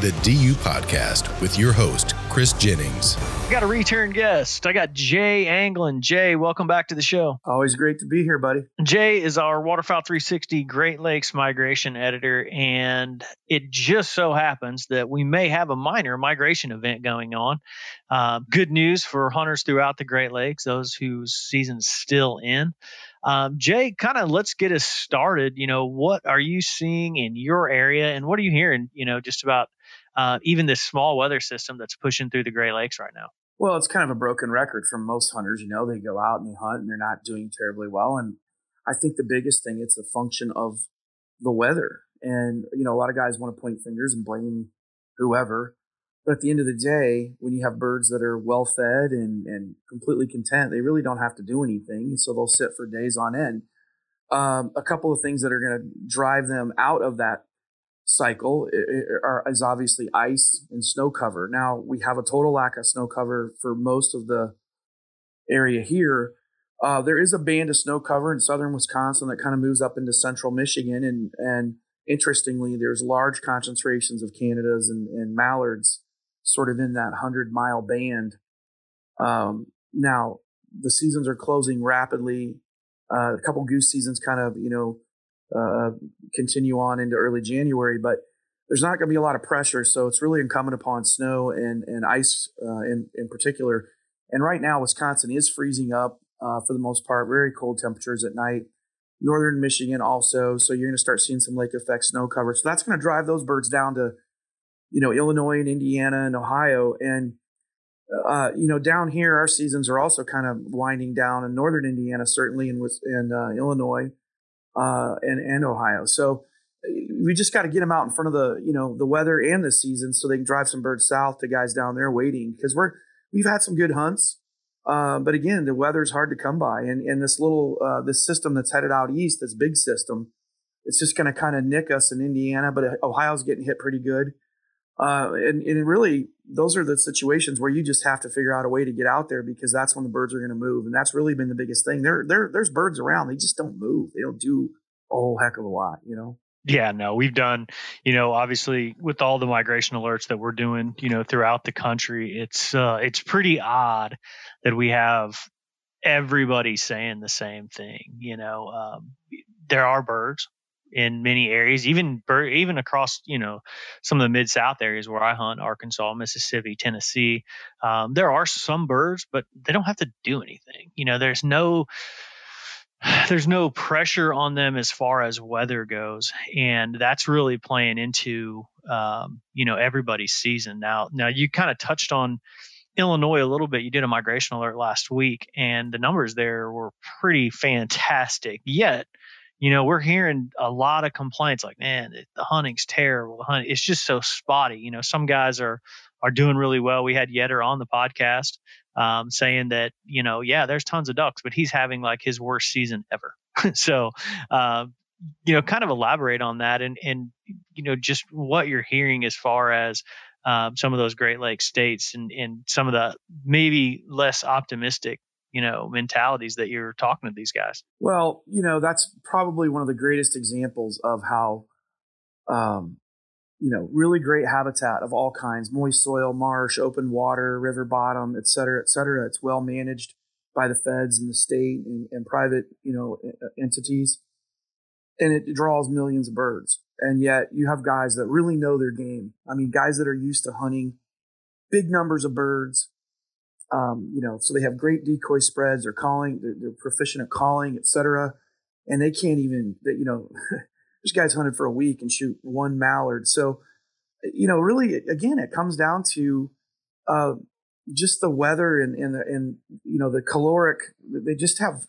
The DU Podcast with your host, Chris Jennings. I got a return guest. I got Jay Anglin. Jay, welcome back to the show. Always great to be here, buddy. Jay is our Waterfowl 360 Great Lakes Migration Editor, and it just so happens that we may have a minor migration event going on. Good news for hunters throughout the Great Lakes, those whose season's still in. Jay, kind of let's get us started. You know, what are you seeing in your area, and what are you hearing, you know, just about even this small weather system that's pushing through the Great Lakes right now? Well, it's kind of a broken record from most hunters. You know, they go out and they hunt and they're not doing terribly well. And I think the biggest thing, it's a function of the weather. And, you know, a lot of guys want to point fingers and blame whoever. But at the end of the day, when you have birds that are well fed and completely content, they really don't have to do anything. So they'll sit for days on end. A couple of things that are going to drive them out of that cycle is obviously ice and snow cover. Now, we have a total lack of snow cover for most of the area here. There is a band of snow cover in southern Wisconsin that kind of moves up into central Michigan. And interestingly, there's large concentrations of Canadas and mallards sort of in that 100-mile band. Now, the seasons are closing rapidly. A couple goose seasons kind of, you know, continue on into early January, but there's not going to be a lot of pressure. So it's really incumbent upon snow and ice in particular. And right now, Wisconsin is freezing up for the most part, very cold temperatures at night. Northern Michigan also. So you're going to start seeing some lake effect snow cover. So that's going to drive those birds down to, you know, Illinois and Indiana and Ohio. And, you know, down here, our seasons are also kind of winding down in northern Indiana, certainly in Illinois. And Ohio. So we just got to get them out in front of the, you know, the weather and the season so they can drive some birds south to guys down there waiting. Cause we've had some good hunts. But again, the weather's hard to come by. And this little, this system that's headed out east, this big system, it's just going to kind of nick us in Indiana, but Ohio's getting hit pretty good. And really those are the situations where you just have to figure out a way to get out there because that's when the birds are going to move. And that's really been the biggest thing. There's birds around. They just don't move. They don't do a whole heck of a lot, you know? Yeah, no, we've done, you know, obviously with all the migration alerts that we're doing, you know, throughout the country, it's pretty odd that we have everybody saying the same thing. You know, there are birds in many areas, even across, you know, some of the Mid-South areas where I hunt, Arkansas, Mississippi, Tennessee. There are some birds, but they don't have to do anything. You know, there's no pressure on them as far as weather goes. And that's really playing into, you know, everybody's season. Now you kind of touched on Illinois a little bit. You did a migration alert last week and the numbers there were pretty fantastic. Yet, you know, we're hearing a lot of complaints like, man, the hunting's terrible. It's just so spotty. You know, some guys are doing really well. We had Yetter on the podcast saying that, you know, yeah, there's tons of ducks, but he's having like his worst season ever. So, you know, kind of elaborate on that and, you know, just what you're hearing as far as some of those Great Lakes states and some of the maybe less optimistic, you know, mentalities that you're talking to these guys. Well, you know, that's probably one of the greatest examples of how, you know, really great habitat of all kinds, moist soil, marsh, open water, river bottom, et cetera, it's well managed by the feds and the state and private, you know, entities. And it draws millions of birds. And yet you have guys that really know their game. I mean, guys that are used to hunting big numbers of birds, you know, so they have great decoy spreads or calling, they're proficient at calling, et cetera. And they can't even, you know, This guy's hunted for a week and shoot one mallard. So, you know, really, again, it comes down to just the weather and you know, the caloric. They just have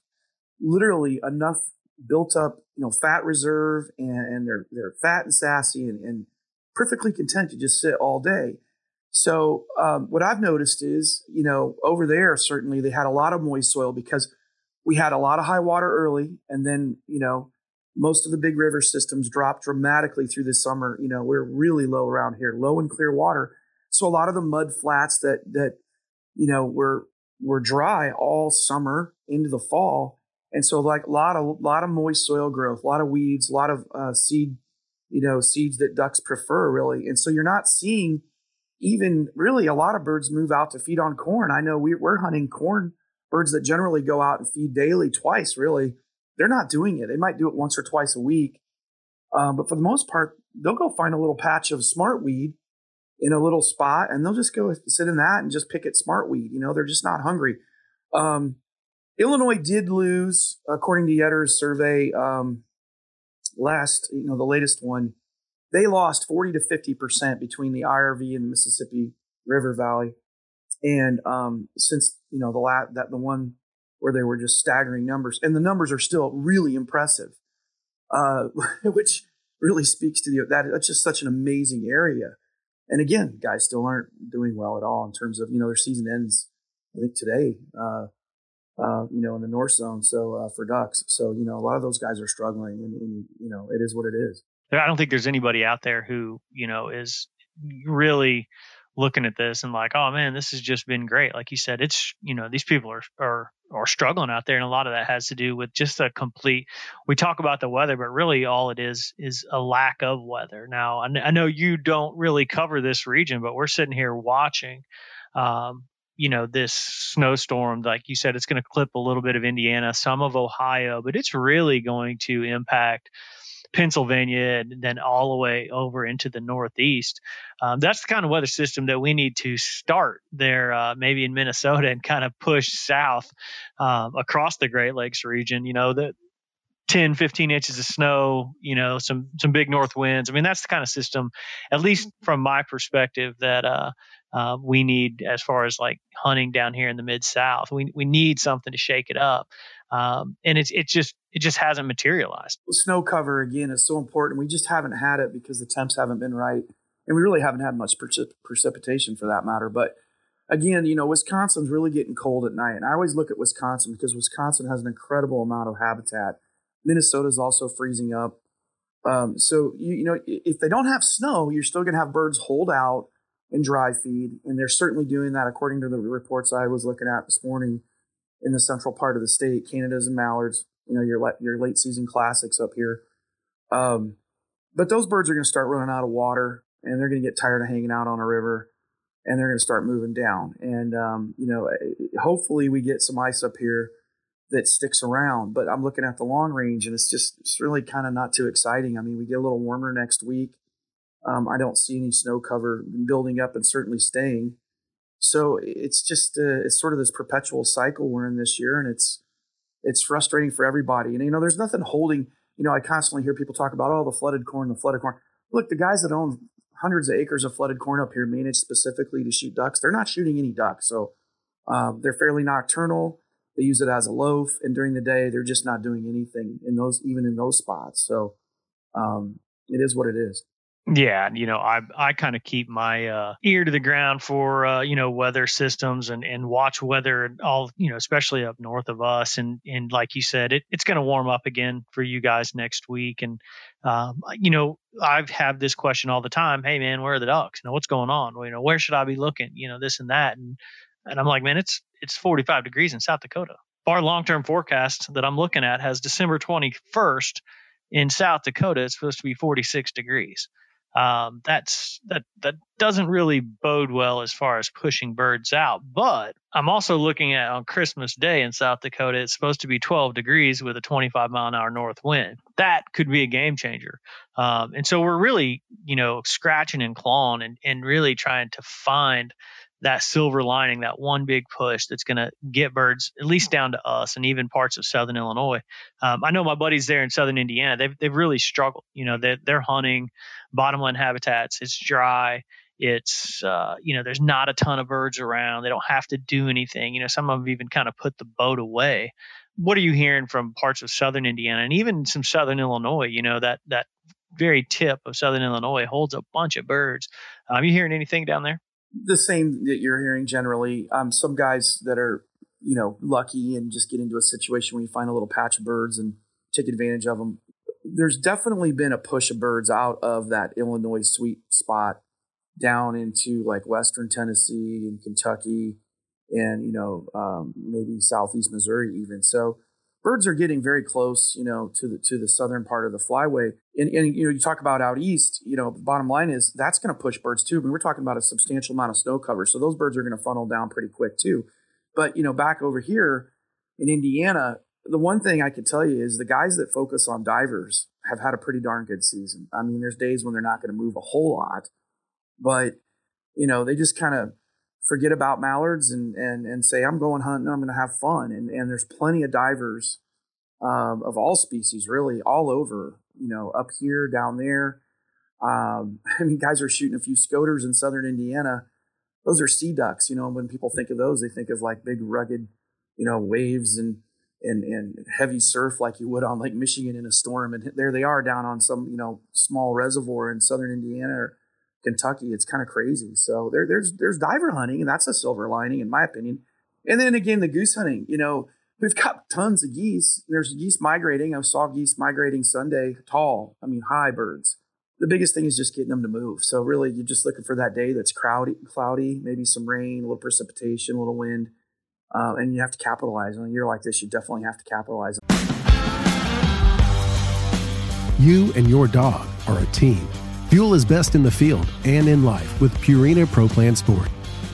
literally enough built up, you know, fat reserve, and they're fat and sassy and perfectly content to just sit all day. So what I've noticed is, you know, over there, certainly they had a lot of moist soil because we had a lot of high water early. And then, you know, most of the big river systems dropped dramatically through the summer. You know, we're really low around here, low and clear water. So a lot of the mud flats that you know, were dry all summer into the fall. And so like a lot of moist soil growth, a lot of weeds, a lot of seed, you know, seeds that ducks prefer really. And so you're not seeing even really a lot of birds move out to feed on corn. I know we're hunting corn birds that generally go out and feed daily twice, really. They're not doing it. They might do it once or twice a week. But for the most part, they'll go find a little patch of smartweed in a little spot, and they'll just go sit in that and just pick at smartweed. You know, they're just not hungry. Illinois did lose, according to Yetter's survey, the latest one, they lost 40 to 50% between the IRV and the Mississippi River Valley. And since, you know, the one where they were just staggering numbers, and the numbers are still really impressive, which really speaks to that's just such an amazing area. And again, guys still aren't doing well at all in terms of, you know, their season ends, I think today, you know, in the north zone. So for ducks, so, you know, a lot of those guys are struggling, and you know, it is what it is. I don't think there's anybody out there who, you know, is really looking at this and like, oh man, this has just been great. Like you said, it's, you know, these people are struggling out there. And a lot of that has to do with just we talk about the weather, but really all it is a lack of weather. Now, I know you don't really cover this region, but we're sitting here watching, you know, this snowstorm, like you said, it's going to clip a little bit of Indiana, some of Ohio, but it's really going to impact Pennsylvania, and then all the way over into the Northeast. That's the kind of weather system that we need to start there, maybe in Minnesota, and kind of push south across the Great Lakes region. You know, the 10, 15 inches of snow, you know, some big north winds. I mean, that's the kind of system, at least from my perspective, that we need as far as like hunting down here in the Mid-South. We need something to shake it up. And it just hasn't materialized. Snow cover, again, is so important. We just haven't had it because the temps haven't been right. And we really haven't had much precipitation for that matter. But again, you know, Wisconsin's really getting cold at night. And I always look at Wisconsin because Wisconsin has an incredible amount of habitat. Minnesota's also freezing up. So, you know, if they don't have snow, you're still going to have birds hold out and dry feed. And they're certainly doing that according to the reports I was looking at this morning. In the central part of the state, Canadas and mallards, you know, your late season classics up here. But those birds are going to start running out of water, and they're going to get tired of hanging out on a river, and they're going to start moving down. And, you know, hopefully we get some ice up here that sticks around, but I'm looking at the long range, and it's really kind of not too exciting. I mean, we get a little warmer next week. I don't see any snow cover building up and certainly staying. So it's just it's sort of this perpetual cycle we're in this year, and it's frustrating for everybody. And, you know, there's nothing holding. You know, I constantly hear people talk about, oh, the flooded corn. Look, the guys that own hundreds of acres of flooded corn up here managed specifically to shoot ducks. They're not shooting any ducks. So they're fairly nocturnal. They use it as a loaf. And during the day, they're just not doing anything in those spots. So it is what it is. Yeah, you know, I kind of keep my ear to the ground for you know, weather systems and watch weather, all, you know, especially up north of us, and like you said, it's going to warm up again for you guys next week, and you know, I've had this question all the time, hey man, where are the ducks? You know, what's going on? Well, you know, where should I be looking? You know, this and that, and I'm like, man, it's 45 degrees in South Dakota. Our long-term forecast that I'm looking at has December 21st in South Dakota. It's supposed to be 46 degrees. That doesn't really bode well as far as pushing birds out. But I'm also looking at, on Christmas Day in South Dakota, it's supposed to be 12 degrees with a 25 mile an hour north wind. That could be a game changer. And so we're really, you know, scratching and clawing and really trying to find that silver lining, that one big push that's going to get birds at least down to us and even parts of Southern Illinois. I know my buddies there in Southern Indiana, they've really struggled. You know, they're hunting bottomland habitats. It's dry. It's, there's not a ton of birds around. They don't have to do anything. You know, some of them even kind of put the boat away. What are you hearing from parts of Southern Indiana and even some Southern Illinois, you know, that very tip of Southern Illinois holds a bunch of birds. Are you hearing anything down there? The same that you're hearing generally. Some guys that are, you know, lucky and just get into a situation where you find a little patch of birds and take advantage of them. There's definitely been a push of birds out of that Illinois sweet spot down into like Western Tennessee and Kentucky and, you know, maybe Southeast Missouri even. So birds are getting very close, you know, to the southern part of the flyway. And you know, you talk about out east, you know, the bottom line is that's going to push birds too. I mean, we're talking about a substantial amount of snow cover. So those birds are going to funnel down pretty quick too. But, you know, back over here in Indiana, the one thing I could tell you is the guys that focus on divers have had a pretty darn good season. I mean, there's days when they're not going to move a whole lot, but, you know, they just kind of forget about mallards and say, I'm going hunting, I'm going to have fun. And there's plenty of divers of all species, really, all over, you know, up here, down there. I mean, guys are shooting a few scoters in southern Indiana. Those are sea ducks, you know, and when people think of those, they think of like big rugged, you know, waves and heavy surf like you would on Lake Michigan in a storm. And there they are down on some, you know, small reservoir in southern Indiana or Kentucky. It's kind of crazy. So there's diver hunting, and that's a silver lining in my opinion. And then again, the goose hunting, you know, we've got tons of geese. There's geese migrating. I saw geese migrating Sunday, tall, I mean, high birds. The biggest thing is just getting them to move. So really you're just looking for that day that's cloudy, maybe some rain, a little precipitation, a little wind, and you have to capitalize. On a year like this, you definitely have to capitalize. You and your dog are a team. Fuel is best in the field and in life with Purina Pro Plan Sport.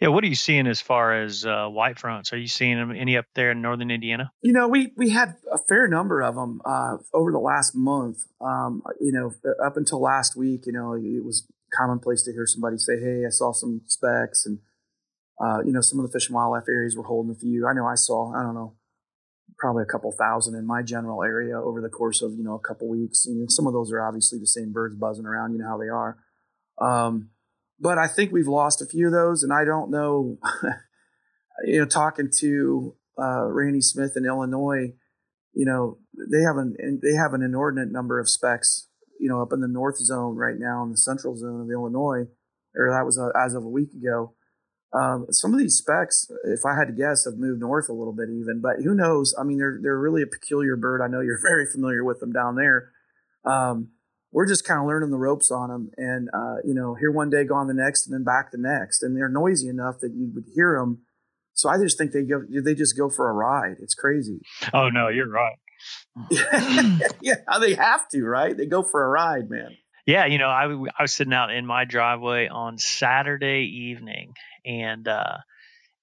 Yeah, what are you seeing as far as white fronts? Are you seeing them any up there in northern Indiana? You know, we had a fair number of them over the last month. You know, up until last week, you know, it was commonplace to hear somebody say, "Hey, I saw some specks," and you know, some of the Fish and Wildlife areas were holding a few. I know I saw, I don't know, probably a couple thousand in my general area over the course of, you know, a couple weeks. And some of those are obviously the same birds buzzing around. You know how they are. But I think we've lost a few of those, and I don't know, you know, talking to Randy Smith in Illinois, you know, they have an inordinate number of specks, you know, up in the north zone right now in the central zone of Illinois, or that was as of a week ago. Some of these specks, if I had to guess, have moved north a little bit even, but who knows? I mean, they're really a peculiar bird. I know you're very familiar with them down there. We're just kind of learning the ropes on them and, you know, here one day, gone the next, and then back the next. And they're noisy enough that you would hear them. So I just think they just go for a ride. It's crazy. Oh, no, you're right. Yeah, they have to, right? They go for a ride, man. Yeah, you know, I was sitting out in my driveway on Saturday evening, and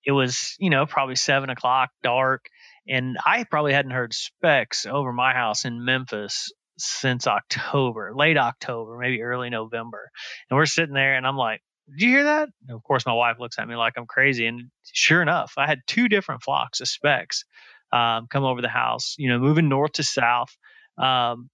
it was, you know, probably 7:00, dark. And I probably hadn't heard specks over my house in Memphis since October, late October, maybe early November. And we're sitting there and I'm like, "Did you hear that?" And of course, my wife looks at me like I'm crazy. And sure enough, I had two different flocks of specks come over the house, you know, moving north to south. And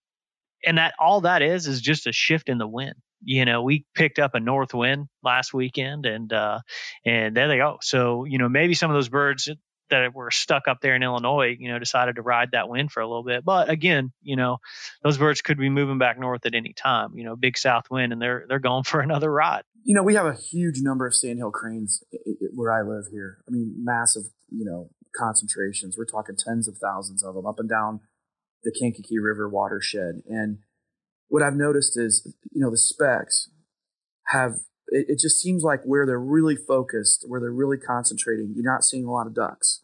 that all that is just a shift in the wind. You know, we picked up a north wind last weekend and there they go. So, you know, maybe some of those birds that were stuck up there in Illinois, you know, decided to ride that wind for a little bit. But again, you know, those birds could be moving back north at any time, you know, big south wind, and they're going for another ride. You know, we have a huge number of sandhill cranes where I live here. I mean, massive, you know, concentrations. We're talking tens of thousands of them up and down the Kankakee River watershed. And what I've noticed is, you know, the specks have, it just seems like where they're really focused, where they're really concentrating, you're not seeing a lot of ducks,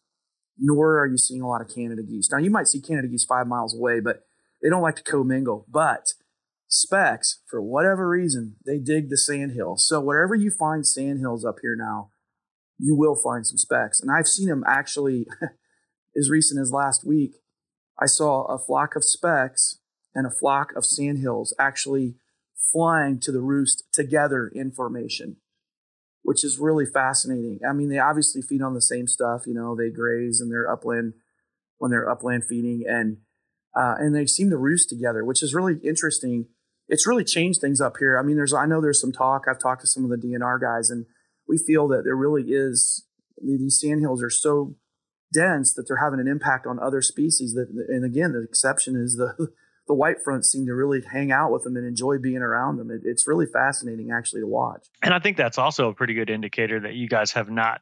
nor are you seeing a lot of Canada geese. Now, you might see Canada geese 5 miles away, but They don't like to commingle, but specks, for whatever reason, they dig the sand hills. So wherever you find sand hills up here now, you will find some specks. And I've seen them actually as recent as last week. I saw a flock of specks and a flock of sand hills actually flying to the roost together in formation, which is really fascinating. I mean, they obviously feed on the same stuff, you know, they graze and they're upland when they're upland feeding, and they seem to roost together, which is really interesting. It's really changed things up here. I mean, I know there's some talk. I've talked to some of the DNR guys, and we feel that there really is, these sandhills are so dense that they're having an impact on other species. And again, the exception is the white fronts seem to really hang out with them and enjoy being around them. It's really fascinating actually to watch. And I think that's also a pretty good indicator that you guys have not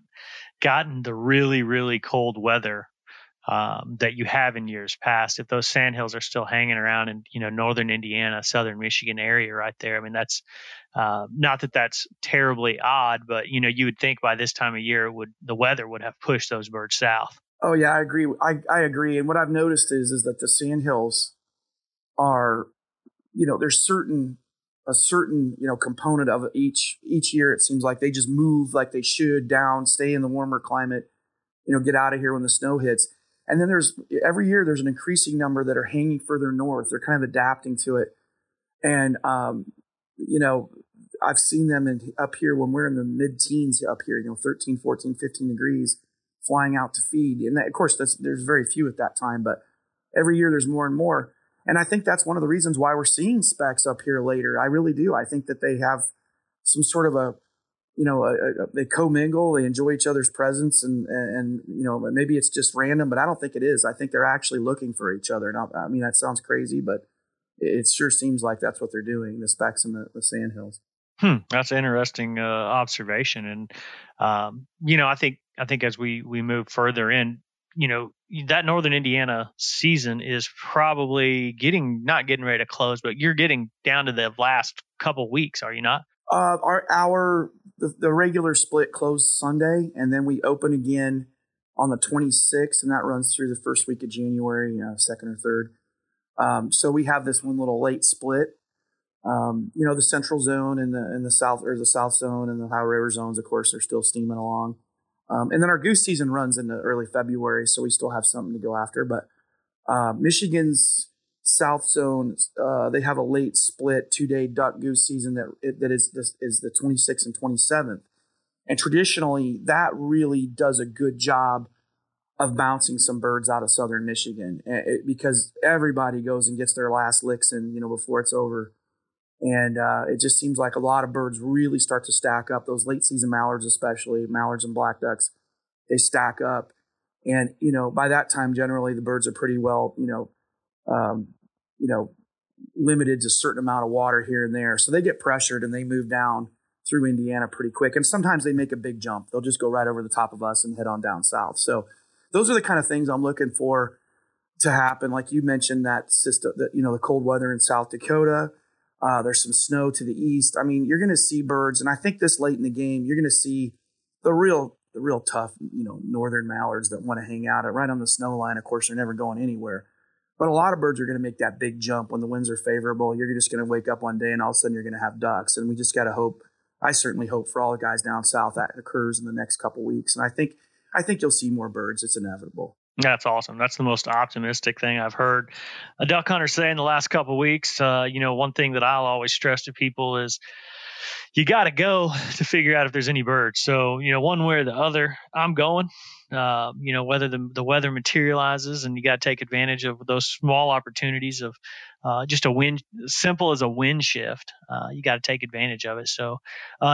gotten the really, really cold weather that you have in years past. If those sandhills are still hanging around in, you know, northern Indiana, southern Michigan area right there, I mean, that's not that that's terribly odd, but, you know, you would think by this time of year, the weather would have pushed those birds south. Oh, yeah, I agree. I agree. And what I've noticed is that the sandhills are, you know, there's a certain, you know, component of each year. It seems like they just move like they should down, stay in the warmer climate, you know, get out of here when the snow hits. And then every year there's an increasing number that are hanging further north. They're kind of adapting to it. And, you know, I've seen them up here when we're in the mid teens up here, you know, 13, 14, 15 degrees flying out to feed. And that, of course, there's very few at that time, but every year there's more and more. And I think that's one of the reasons why we're seeing specks up here later. I really do. I think that they have some sort of they commingle, they enjoy each other's presence, and you know, maybe it's just random, but I don't think it is. I think they're actually looking for each other. And I mean, that sounds crazy, but it sure seems like that's what they're doing, the specks and the sandhills. That's an interesting observation. And, you know, I think as we move further in, you know, that northern Indiana season is probably not getting ready to close, but you're getting down to the last couple weeks, are you not? The regular split closed Sunday, and then we open again on the 26th, and that runs through the first week of January, you know, second or third. So we have this one little late split. You know, the central zone and the south, or the south zone and the Ohio River zones, of course, are still steaming along. And then our goose season runs into early February, so we still have something to go after. But Michigan's South Zone, they have a late split two-day duck goose season that is the 26th and 27th. And traditionally, that really does a good job of bouncing some birds out of southern Michigan because everybody goes and gets their last licks in, you know, before it's over. And it just seems like a lot of birds really start to stack up. Those late season mallards, especially mallards and black ducks, they stack up. And, you know, by that time, generally the birds are pretty well, you know, limited to a certain amount of water here and there. So they get pressured and they move down through Indiana pretty quick. And sometimes they make a big jump. They'll just go right over the top of us and head on down south. So those are the kind of things I'm looking for to happen. Like you mentioned, that system, that, you know, the cold weather in South Dakota. There's some snow to the east. I mean, you're going to see birds, and I think this late in the game, you're going to see the real tough, you know, northern mallards that want to hang out right on the snow line. Of course, they're never going anywhere. But a lot of birds are going to make that big jump when the winds are favorable. You're just going to wake up one day, and all of a sudden, you're going to have ducks. And we just got to hope. I certainly hope for all the guys down south that occurs in the next couple weeks. And I think you'll see more birds. It's inevitable. That's awesome. That's the most optimistic thing I've heard a duck hunter say in the last couple of weeks. You know, one thing that I'll always stress to people is you got to go to figure out if there's any birds. So, you know, one way or the other, I'm going, you know, whether the weather materializes, and you got to take advantage of those small opportunities of just a wind, simple as a wind shift. You got to take advantage of it. So,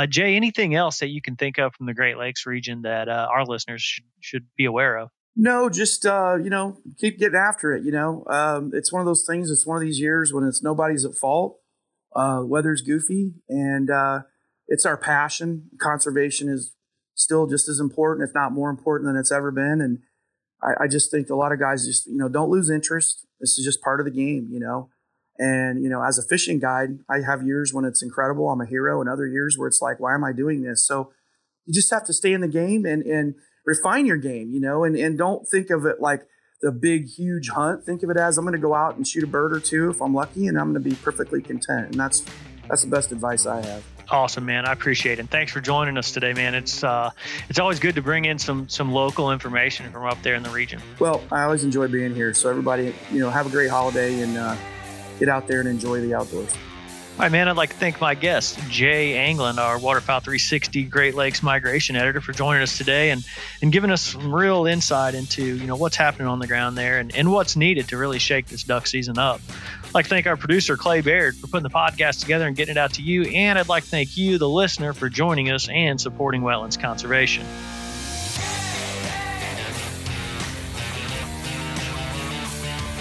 Jay, anything else that you can think of from the Great Lakes region that our listeners should be aware of? No, just, you know, keep getting after it. You know, it's one of those things. It's one of these years when it's nobody's at fault. Weather's goofy, and it's our passion. Conservation is still just as important, if not more important than it's ever been. And I just think a lot of guys just, you know, don't lose interest. This is just part of the game, you know. And, you know, as a fishing guide, I have years when it's incredible. I'm a hero, and other years where it's like, why am I doing this? So you just have to stay in the game and refine your game, you know, and don't think of it like the big, huge hunt. Think of it as I'm going to go out and shoot a bird or two if I'm lucky, and I'm going to be perfectly content. And that's the best advice I have. Awesome, man. I appreciate it. And thanks for joining us today, man. It's always good to bring in some local information from up there in the region. Well, I always enjoy being here. So everybody, have a great holiday and get out there and enjoy the outdoors. All right, man, I'd like to thank my guest, Jay Anglin, our Waterfowl 360 Great Lakes Migration Editor, for joining us today and giving us some real insight into what's happening on the ground there and what's needed to really shake this duck season up. I'd like to thank our producer, Clay Baird, for putting the podcast together and getting it out to you. And I'd like to thank you, the listener, for joining us and supporting wetlands conservation.